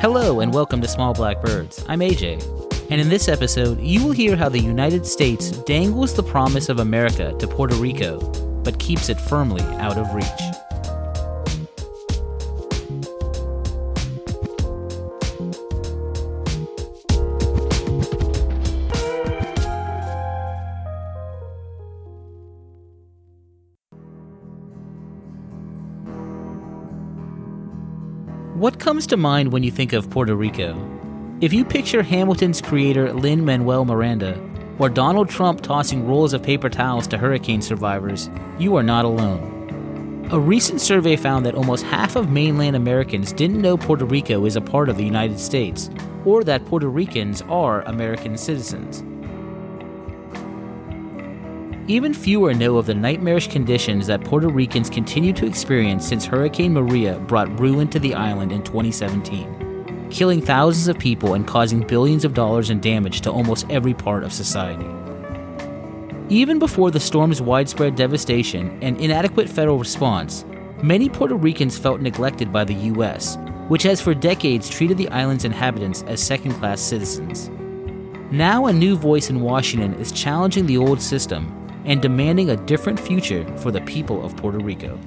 Hello and welcome to Small Black Birds. I'm AJ, and in this episode, you will hear how the United States dangles the promise of America to Puerto Rico, but keeps it firmly out of reach. What comes to mind when you think of Puerto Rico? If you picture Hamilton's creator Lin-Manuel Miranda, or Donald Trump tossing rolls of paper towels to hurricane survivors, you are not alone. A recent survey found that almost half of mainland Americans didn't know Puerto Rico is a part of the United States, or that Puerto Ricans are American citizens. Even fewer know of the nightmarish conditions that Puerto Ricans continue to experience since Hurricane Maria brought ruin to the island in 2017. Killing thousands of people and causing billions of dollars in damage to almost every part of society. Even before the storm's widespread devastation and inadequate federal response, many Puerto Ricans felt neglected by the U.S., which has for decades treated the island's inhabitants as second-class citizens. Now a new voice in Washington is challenging the old system and demanding a different future for the people of Puerto Rico.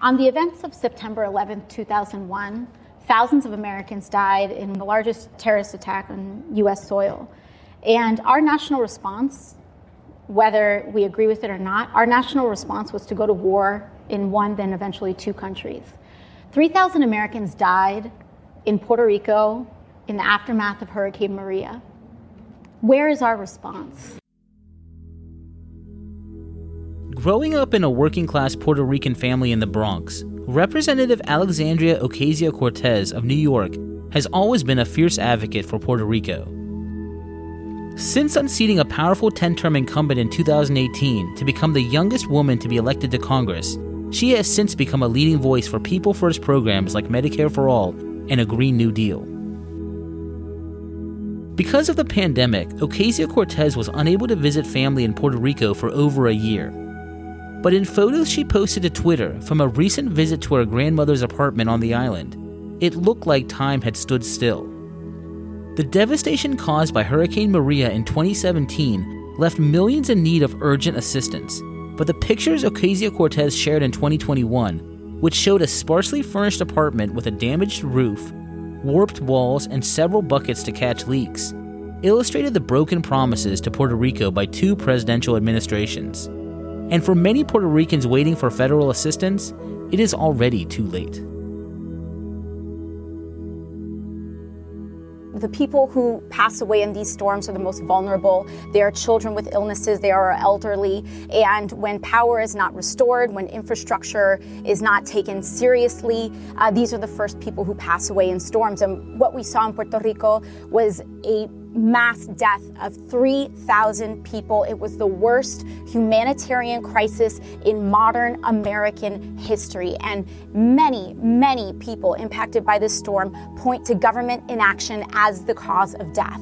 On the events of September 11, 2001, thousands of Americans died in the largest terrorist attack on U.S. soil. And our national response, whether we agree with it or not, our national response was to go to war in one, then eventually two countries. 3,000 Americans died in Puerto Rico in the aftermath of Hurricane Maria. Where is our response? Growing up in a working-class Puerto Rican family in the Bronx, Representative Alexandria Ocasio-Cortez of New York has always been a fierce advocate for Puerto Rico. Since unseating a powerful 10-term incumbent in 2018 to become the youngest woman to be elected to Congress, she has since become a leading voice for people-first programs like Medicare for All and a Green New Deal. Because of the pandemic, Ocasio-Cortez was unable to visit family in Puerto Rico for over a year. But in photos she posted to Twitter from a recent visit to her grandmother's apartment on the island, it looked like time had stood still. The devastation caused by Hurricane Maria in 2017 left millions in need of urgent assistance, but the pictures Ocasio-Cortez shared in 2021, which showed a sparsely furnished apartment with a damaged roof, warped walls, and several buckets to catch leaks, illustrated the broken promises to Puerto Rico by two presidential administrations. And for many Puerto Ricans waiting for federal assistance, it is already too late. The people who pass away in these storms are the most vulnerable. They are children with illnesses, they are elderly, and when power is not restored, when infrastructure is not taken seriously, these are the first people who pass away in storms. And what we saw in Puerto Rico was a mass death of 3,000 people. It was the worst humanitarian crisis in modern American history. And many, many people impacted by this storm point to government inaction as the cause of death.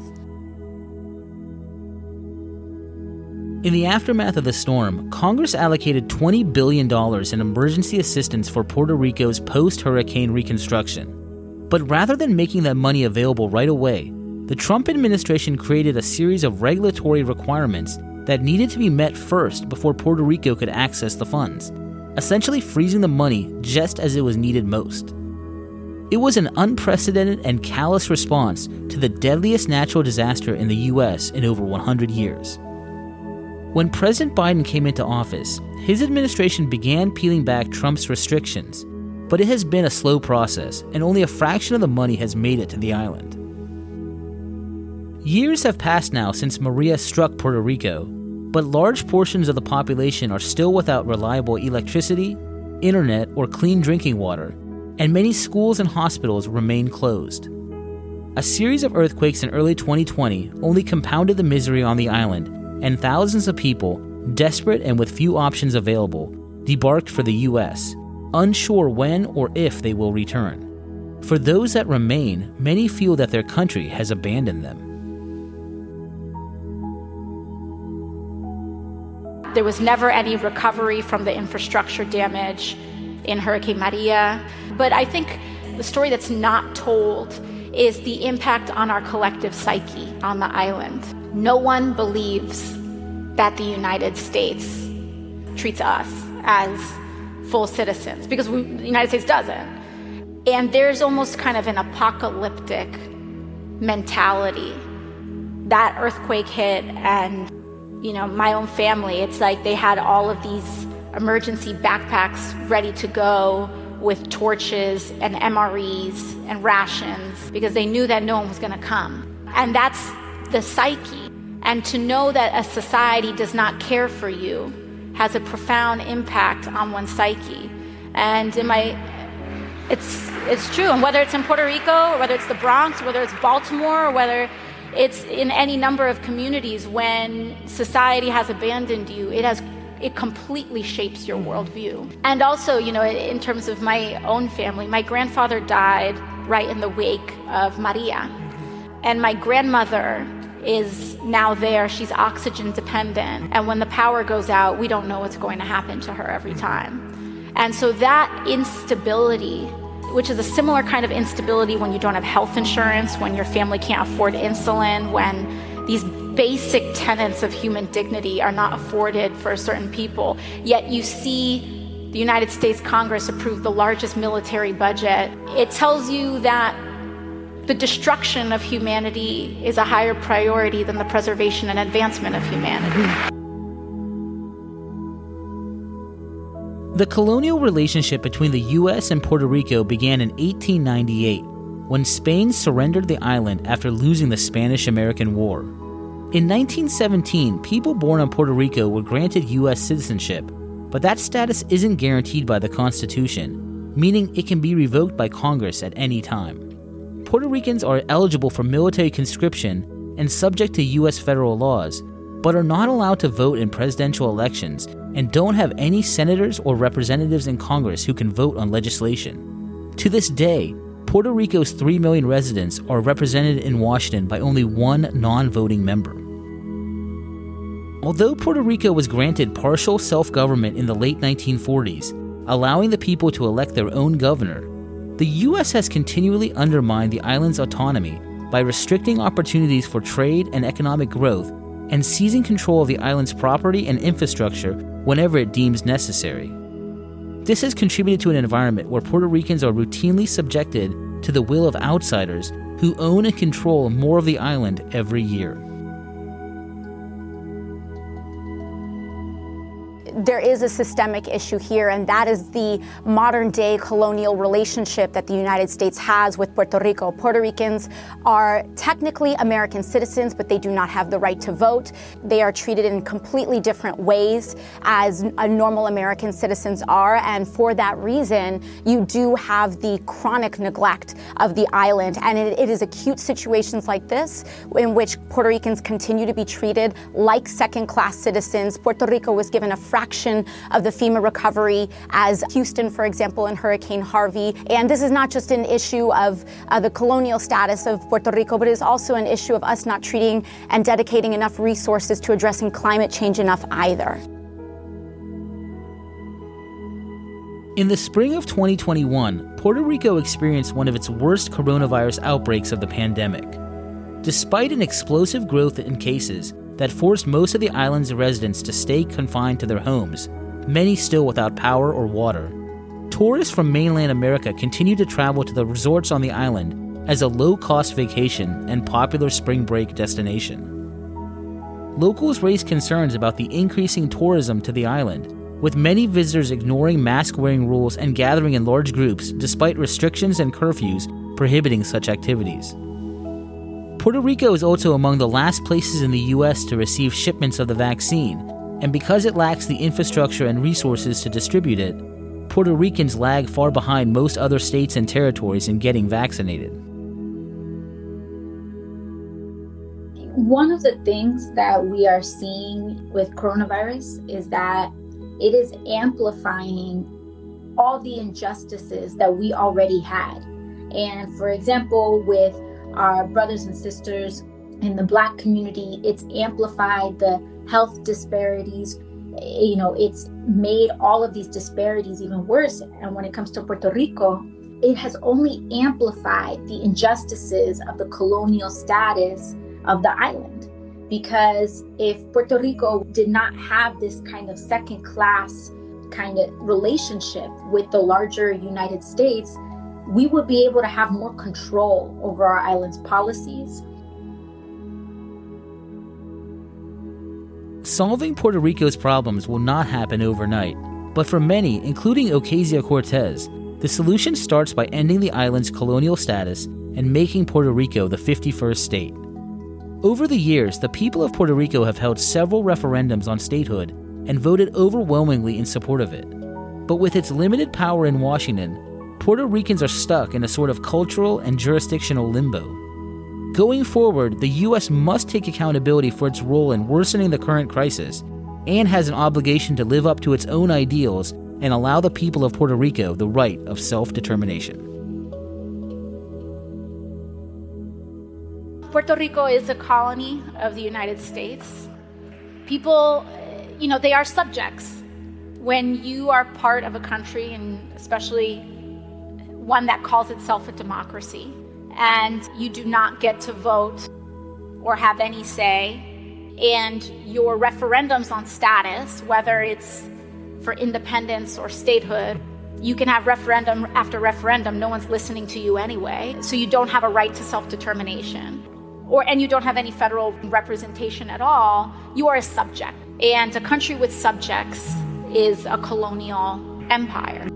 In the aftermath of the storm, Congress allocated $20 billion in emergency assistance for Puerto Rico's post-hurricane reconstruction. But rather than making that money available right away, the Trump administration created a series of regulatory requirements that needed to be met first before Puerto Rico could access the funds, essentially freezing the money just as it was needed most. It was an unprecedented and callous response to the deadliest natural disaster in the U.S. in over 100 years. When President Biden came into office, his administration began peeling back Trump's restrictions, but it has been a slow process, and only a fraction of the money has made it to the island. Years have passed now since Maria struck Puerto Rico, but large portions of the population are still without reliable electricity, internet, or clean drinking water, and many schools and hospitals remain closed. A series of earthquakes in early 2020 only compounded the misery on the island, and thousands of people, desperate and with few options available, debarked for the U.S., unsure when or if they will return. For those that remain, many feel that their country has abandoned them. There was never any recovery from the infrastructure damage in Hurricane Maria. But I think the story that's not told is the impact on our collective psyche on the island. No one believes that the United States treats us as full citizens, because the United States doesn't. And there's almost kind of an apocalyptic mentality. That earthquake hit and, you know, my own family, it's like they had all of these emergency backpacks ready to go with torches and MREs and rations because they knew that no one was going to come. And that's the psyche. And to know that a society does not care for you has a profound impact on one's psyche. And it's true. And whether it's in Puerto Rico, or whether it's the Bronx, or whether it's Baltimore, or whether it's in any number of communities, when society has abandoned you, it completely shapes your worldview. And also, you know, in terms of my own family, my grandfather died right in the wake of Maria. And my grandmother is now there. She's oxygen dependent. And when the power goes out, we don't know what's going to happen to her every time. And so that instability, which is a similar kind of instability when you don't have health insurance, when your family can't afford insulin, when these basic tenets of human dignity are not afforded for certain people. Yet you see the United States Congress approve the largest military budget. It tells you that the destruction of humanity is a higher priority than the preservation and advancement of humanity. The colonial relationship between the U.S. and Puerto Rico began in 1898, when Spain surrendered the island after losing the Spanish-American War. In 1917, people born in Puerto Rico were granted U.S. citizenship, but that status isn't guaranteed by the Constitution, meaning it can be revoked by Congress at any time. Puerto Ricans are eligible for military conscription and subject to U.S. federal laws, but are not allowed to vote in presidential elections and don't have any senators or representatives in Congress who can vote on legislation. To this day, Puerto Rico's 3 million residents are represented in Washington by only one non-voting member. Although Puerto Rico was granted partial self-government in the late 1940s, allowing the people to elect their own governor, the U.S. has continually undermined the island's autonomy by restricting opportunities for trade and economic growth and seizing control of the island's property and infrastructure whenever it deems necessary. This has contributed to an environment where Puerto Ricans are routinely subjected to the will of outsiders who own and control more of the island every year. There is a systemic issue here, and that is the modern-day colonial relationship that the United States has with Puerto Rico. Puerto Ricans are technically American citizens, but they do not have the right to vote. They are treated in completely different ways as normal American citizens are, and for that reason, you do have the chronic neglect of the island. And it is acute situations like this in which Puerto Ricans continue to be treated like second-class citizens. Puerto Rico was given a fraction of the FEMA recovery as Houston, for example, in Hurricane Harvey. And this is not just an issue of the colonial status of Puerto Rico, but it is also an issue of us not treating and dedicating enough resources to addressing climate change enough either. In the spring of 2021, Puerto Rico experienced one of its worst coronavirus outbreaks of the pandemic. Despite an explosive growth in cases that forced most of the island's residents to stay confined to their homes, many still without power or water, tourists from mainland America continue to travel to the resorts on the island as a low-cost vacation and popular spring break destination. Locals raise concerns about the increasing tourism to the island, with many visitors ignoring mask-wearing rules and gathering in large groups despite restrictions and curfews prohibiting such activities. Puerto Rico is also among the last places in the U.S. to receive shipments of the vaccine, and because it lacks the infrastructure and resources to distribute it, Puerto Ricans lag far behind most other states and territories in getting vaccinated. One of the things that we are seeing with coronavirus is that it is amplifying all the injustices that we already had. And for example, with our brothers and sisters in the Black community, it's amplified the health disparities. You know, it's made all of these disparities even worse. And when it comes to Puerto Rico, it has only amplified the injustices of the colonial status of the island. Because if Puerto Rico did not have this kind of second class kind of relationship with the larger United States, we would be able to have more control over our island's policies. Solving Puerto Rico's problems will not happen overnight, but for many, including Ocasio-Cortez, the solution starts by ending the island's colonial status and making Puerto Rico the 51st state. Over the years, the people of Puerto Rico have held several referendums on statehood and voted overwhelmingly in support of it. But with its limited power in Washington, Puerto Ricans are stuck in a sort of cultural and jurisdictional limbo. Going forward, the U.S. must take accountability for its role in worsening the current crisis and has an obligation to live up to its own ideals and allow the people of Puerto Rico the right of self-determination. Puerto Rico is a colony of the United States. People, you know, they are subjects. When you are part of a country, and especially one that calls itself a democracy, and you do not get to vote or have any say, and your referendums on status, whether it's for independence or statehood, you can have referendum after referendum, no one's listening to you anyway, so you don't have a right to self-determination, and you don't have any federal representation at all. You are a subject, and a country with subjects is a colonial empire.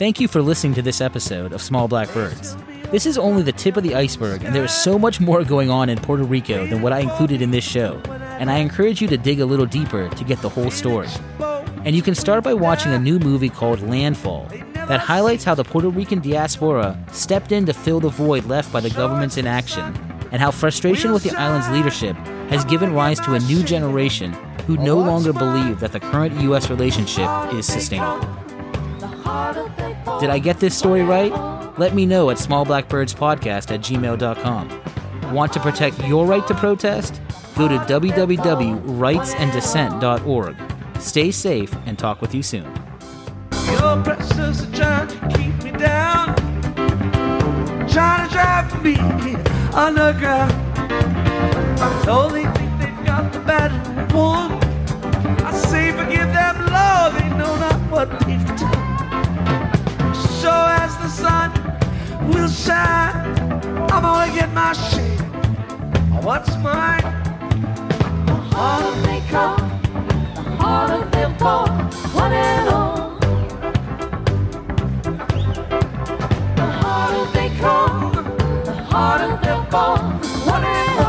Thank you for listening to this episode of Small Black Birds. This is only the tip of the iceberg, and there is so much more going on in Puerto Rico than what I included in this show, and I encourage you to dig a little deeper to get the whole story. And you can start by watching a new movie called Landfall that highlights how the Puerto Rican diaspora stepped in to fill the void left by the government's inaction, and how frustration with the island's leadership has given rise to a new generation who no longer believe that the current U.S. relationship is sustainable. Did I get this story right? Let me know at smallblackbirdspodcast@gmail.com. Want to protect your right to protest? Go to www.rightsanddissent.org. Stay safe and talk with you soon. Your pressures are trying to keep me down, trying to drive me underground. I totally think they've got the battle won. I say forgive them, Lord, they know not what they've done. So as the sun will shine, I'm gonna get my share. What's mine? The harder they come, the harder they'll fall, one and all. The harder they come, the harder they'll fall, one and all.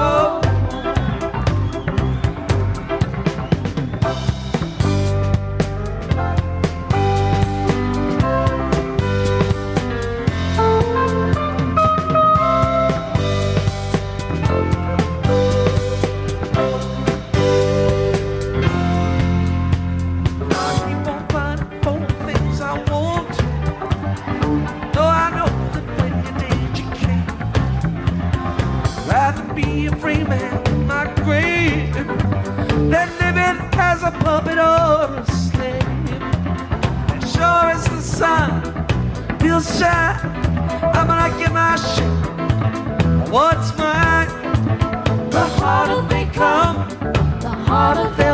What's mine? The harder they come, the harder they